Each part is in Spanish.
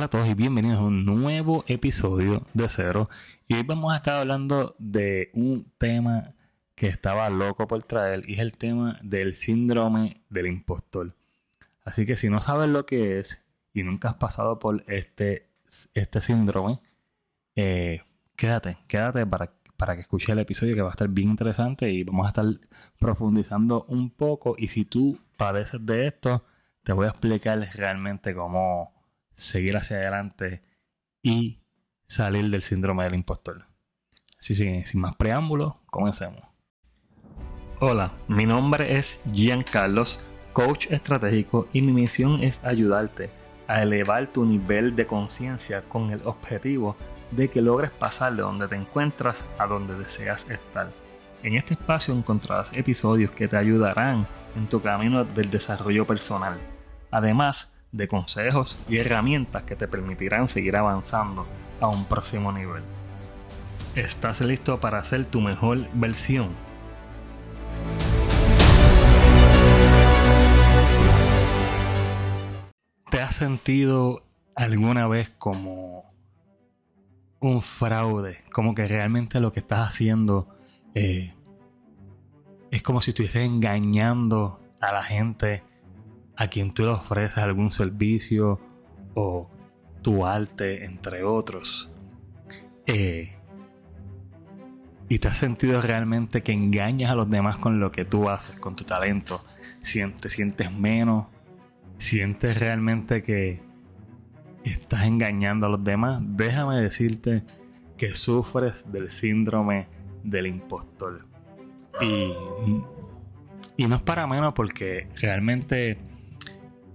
Hola a todos y bienvenidos a un nuevo episodio de Cero. Y hoy vamos a estar hablando de un tema que estaba loco por traer, y es el tema del síndrome del impostor. Así que si no sabes lo que es y nunca has pasado por este síndrome, quédate para que escuche el episodio, que va a estar bien interesante y vamos a estar profundizando un poco. Y si tú padeces de esto, te voy a explicar realmente cómo seguir hacia adelante y salir del síndrome del impostor. Así que sin más preámbulos, comencemos. Hola, mi nombre es Gian Carlos, coach estratégico, y mi misión es ayudarte a elevar tu nivel de conciencia con el objetivo de que logres pasar de donde te encuentras a donde deseas estar. En este espacio encontrarás episodios que te ayudarán en tu camino del desarrollo personal, además de consejos y herramientas que te permitirán seguir avanzando a un próximo nivel. ¿Estás listo para ser tu mejor versión? ¿Te has sentido alguna vez como un fraude? Como que realmente lo que estás haciendo es como si estuvieses engañando a la gente a quien tú le ofreces algún servicio o tu arte, entre otros. Y te has sentido realmente que engañas a los demás con lo que tú haces, con tu talento. Te sientes menos, sientes realmente que estás engañando a los demás. Déjame decirte que sufres del síndrome del impostor. Y no es para menos, porque realmente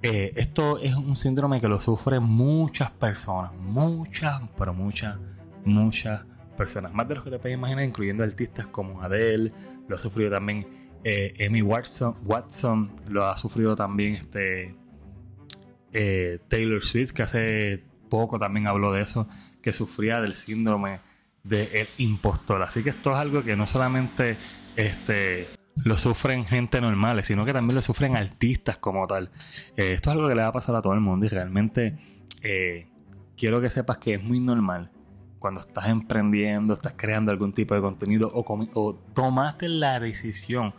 esto es un síndrome que lo sufren muchas personas, muchas personas, más de los que te puedes imaginar, incluyendo artistas como Adele. Lo ha sufrido también Amy Watson, lo ha sufrido también Taylor Swift, que hace poco también habló de eso, que sufría del síndrome del impostor. Así que esto es algo que no solamente lo sufren gente normales, sino que también lo sufren artistas como tal. Esto es algo que le va a pasar a todo el mundo, y realmente quiero que sepas que es muy normal. Cuando estás emprendiendo, estás creando algún tipo de contenido o tomaste la decisión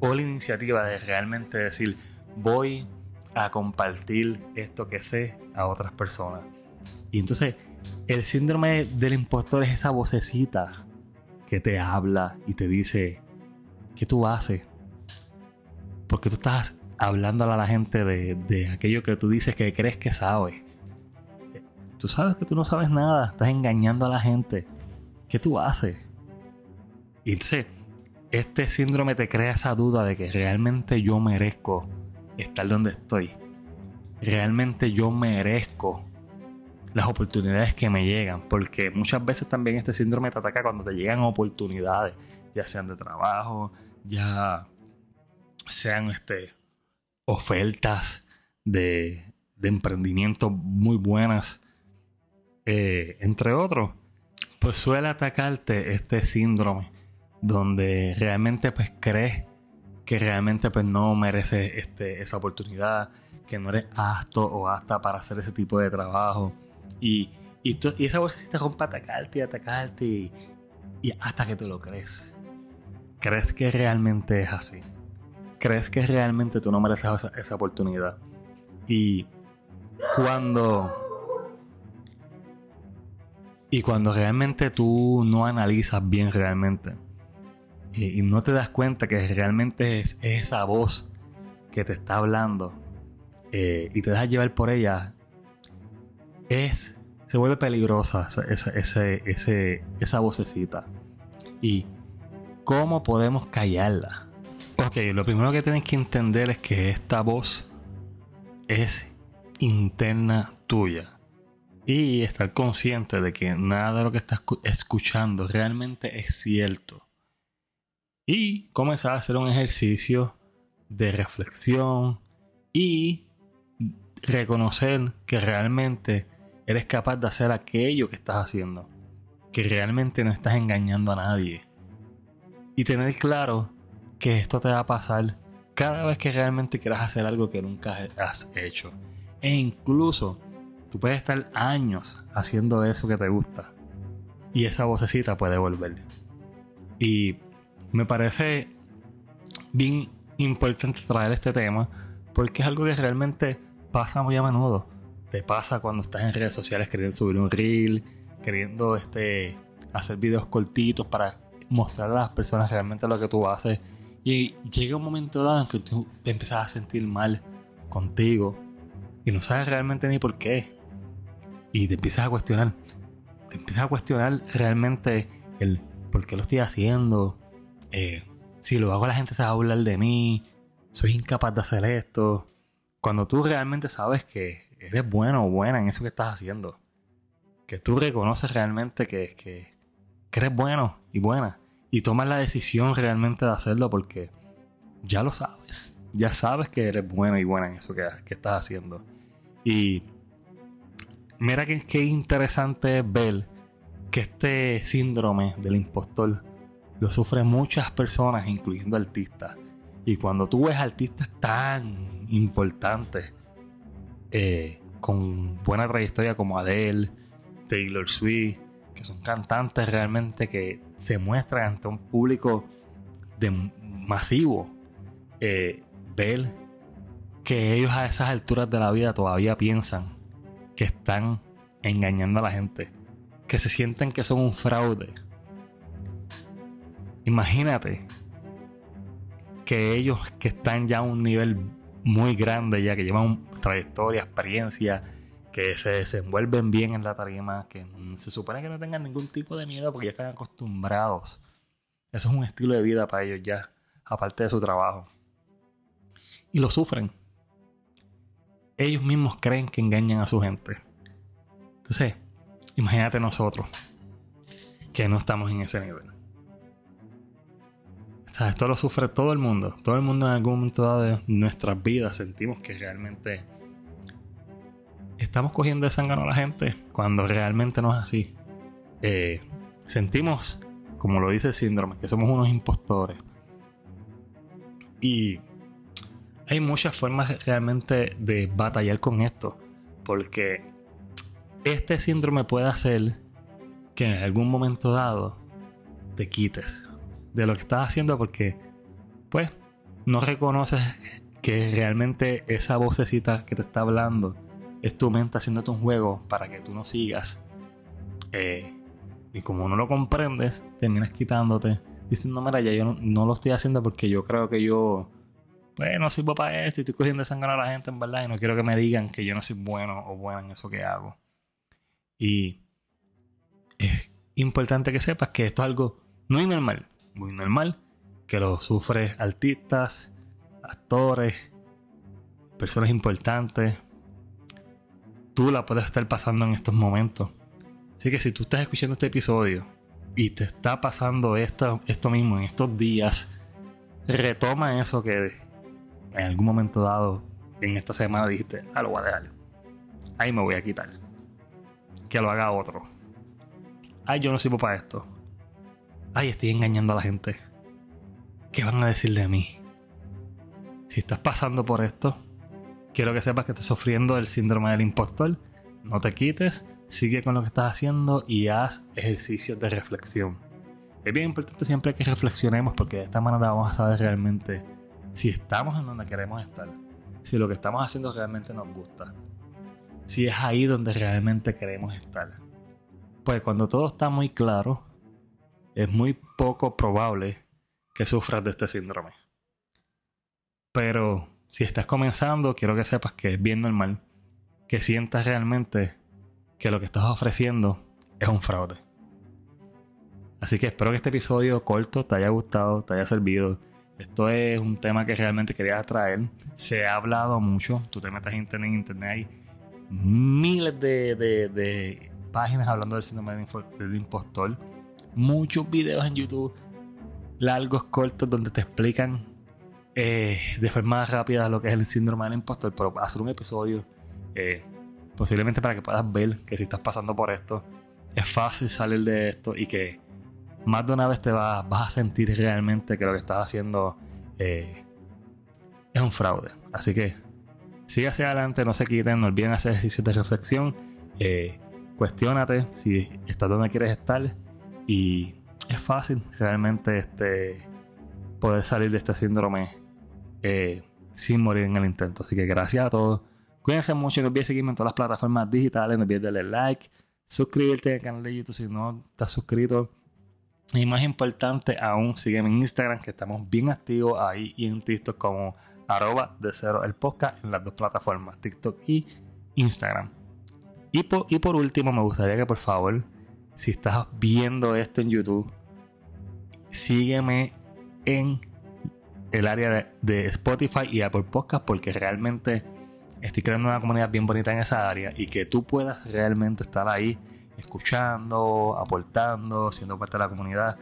o la iniciativa de realmente decir, voy a compartir esto que sé a otras personas. Y entonces el síndrome del impostor es esa vocecita que te habla y te dice, ¿qué tú haces? Porque tú estás hablándole a la gente de aquello que tú dices que crees que sabes. Tú sabes que tú no sabes nada, estás engañando a la gente. ¿Qué tú haces? Y entonces, este síndrome te crea esa duda de que realmente yo merezco estar donde estoy. Realmente yo merezco las oportunidades que me llegan, porque muchas veces también este síndrome te ataca cuando te llegan oportunidades, ya sean de trabajo, ya sean ofertas de emprendimiento muy buenas, entre otros. Pues suele atacarte este síndrome donde realmente pues crees que realmente pues no mereces esa oportunidad, que no eres apto o apta para hacer ese tipo de trabajo. Y esa bolsita rompe atacarte y hasta que te lo crees. ¿Crees que realmente es así? ¿Crees que realmente tú no mereces esa oportunidad? Y cuando realmente tú no analizas bien realmente y no te das cuenta que realmente es esa voz que te está hablando y te dejas llevar por ella, se vuelve peligrosa esa vocecita. ¿Y cómo podemos callarla? Ok, lo primero que tienes que entender es que esta voz es interna tuya, y estar consciente de que nada de lo que estás escuchando realmente es cierto, y comenzar a hacer un ejercicio de reflexión y reconocer que realmente eres capaz de hacer aquello que estás haciendo, que realmente no estás engañando a nadie. Y tener claro que esto te va a pasar cada vez que realmente quieras hacer algo que nunca has hecho. E incluso Tú puedes estar años haciendo eso que te gusta y esa vocecita puede volver. Y me parece bien importante traer este tema porque es algo que realmente pasa muy a menudo. Te pasa cuando estás en redes sociales queriendo subir un reel, queriendo hacer videos cortitos para mostrar a las personas realmente lo que tú haces. Y llega un momento dado en que tú te empiezas a sentir mal contigo y no sabes realmente ni por qué. Y te empiezas a cuestionar. Te empiezas a cuestionar realmente el por qué lo estoy haciendo. Si lo hago, la gente se va a burlar de mí. Soy incapaz de hacer esto. Cuando tú realmente sabes que eres bueno o buena en eso que estás haciendo, que tú reconoces realmente que eres bueno y buena y tomas la decisión realmente de hacerlo porque ya lo sabes. Ya sabes que eres bueno y buena en eso que estás haciendo. Y mira que interesante es ver que este síndrome del impostor lo sufren muchas personas, incluyendo artistas. Y cuando tú ves artistas tan importantes, con buena trayectoria como Adele, Taylor Swift, que son cantantes realmente que se muestran ante un público masivo, ver que ellos a esas alturas de la vida todavía piensan que están engañando a la gente, que se sienten que son un fraude. Imagínate que ellos que están ya a un nivel muy grande, ya que llevan trayectoria, experiencia, que se desenvuelven bien en la tarima, que se supone que no tengan ningún tipo de miedo porque ya están acostumbrados. Eso es un estilo de vida para ellos ya, aparte de su trabajo. Y lo sufren. Ellos mismos creen que engañan a su gente. Entonces, imagínate nosotros que no estamos en ese nivel. O sea, esto lo sufre todo el mundo. Todo el mundo en algún momento de nuestras vidas sentimos que realmente estamos cogiendo de zángano a la gente cuando realmente no es así. Sentimos, como lo dice el síndrome, que somos unos impostores. Y hay muchas formas realmente de batallar con esto, porque este síndrome puede hacer que en algún momento dado te quites de lo que estás haciendo porque, pues, no reconoces que realmente esa vocecita que te está hablando es tu mente haciéndote un juego para que tú no sigas. Y como no lo comprendes, terminas quitándote, diciendo, mira, ya yo no lo estoy haciendo porque yo creo que yo... no sirvo para esto y estoy cogiendo de sangre a la gente en verdad y no quiero que me digan que yo no soy bueno o buena en eso que hago. Y es importante que sepas que esto es algo muy normal, que lo sufren artistas, actores, personas importantes. Tú la puedes estar pasando en estos momentos. Así que si tú estás escuchando este episodio y te está pasando esto mismo en estos días, retoma eso que... en algún momento dado, en esta semana dijiste, lo voy a dejar, ahí me voy a quitar, que lo haga otro, yo no sirvo para esto, estoy engañando a la gente, ¿qué van a decir de mí? Si estás pasando por esto, quiero que sepas que estás sufriendo el síndrome del impostor. No te quites, sigue con lo que estás haciendo y haz ejercicios de reflexión. Es bien importante siempre que reflexionemos porque de esta manera vamos a saber realmente si estamos en donde queremos estar, si lo que estamos haciendo realmente nos gusta, si es ahí donde realmente queremos estar. Pues cuando todo está muy claro, es muy poco probable que sufras de este síndrome. Pero si estás comenzando, quiero que sepas que es bien normal que sientas realmente que lo que estás ofreciendo es un fraude. Así que espero que este episodio corto te haya gustado, te haya servido. Esto es un tema que realmente quería traer. Se ha hablado mucho. Tú te metes en internet hay miles de páginas hablando del síndrome del impostor. Muchos videos en YouTube, largos, cortos, donde te explican de forma rápida lo que es el síndrome del impostor. Pero hacer un episodio posiblemente para que puedas ver que si estás pasando por esto, es fácil salir de esto y que más de una vez te vas a sentir realmente que lo que estás haciendo es un fraude. Así que sigue hacia adelante, no se quiten, no olviden hacer ejercicios de reflexión, cuestiónate si estás donde quieres estar, y es fácil realmente poder salir de este síndrome sin morir en el intento. Así que gracias a todos, cuídense mucho, no olvides seguirme en todas las plataformas digitales, no olvides darle like, suscribirte al canal de YouTube si no estás suscrito, y más importante aún, sígueme en Instagram, que estamos bien activos ahí, y en TikTok como @DeCeroElPodcast en las dos plataformas, TikTok y Instagram. Y por último, me gustaría que por favor, si estás viendo esto en YouTube, sígueme en el área de Spotify y Apple Podcast, porque realmente estoy creando una comunidad bien bonita en esa área, y que tú puedas realmente estar ahí escuchando, aportando, siendo parte de la comunidad,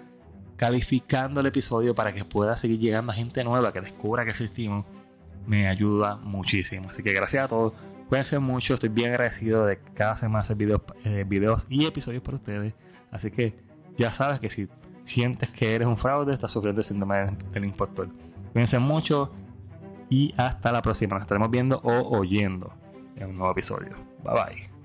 calificando el episodio para que pueda seguir llegando a gente nueva que descubra que existimos, me ayuda muchísimo. Así que gracias a todos, cuídense mucho, estoy bien agradecido de cada semana hacer videos y episodios para ustedes. Así que ya sabes que si sientes que eres un fraude, estás sufriendo el síndrome del impostor. Cuídense mucho y hasta la próxima, nos estaremos viendo o oyendo en un nuevo episodio. Bye bye.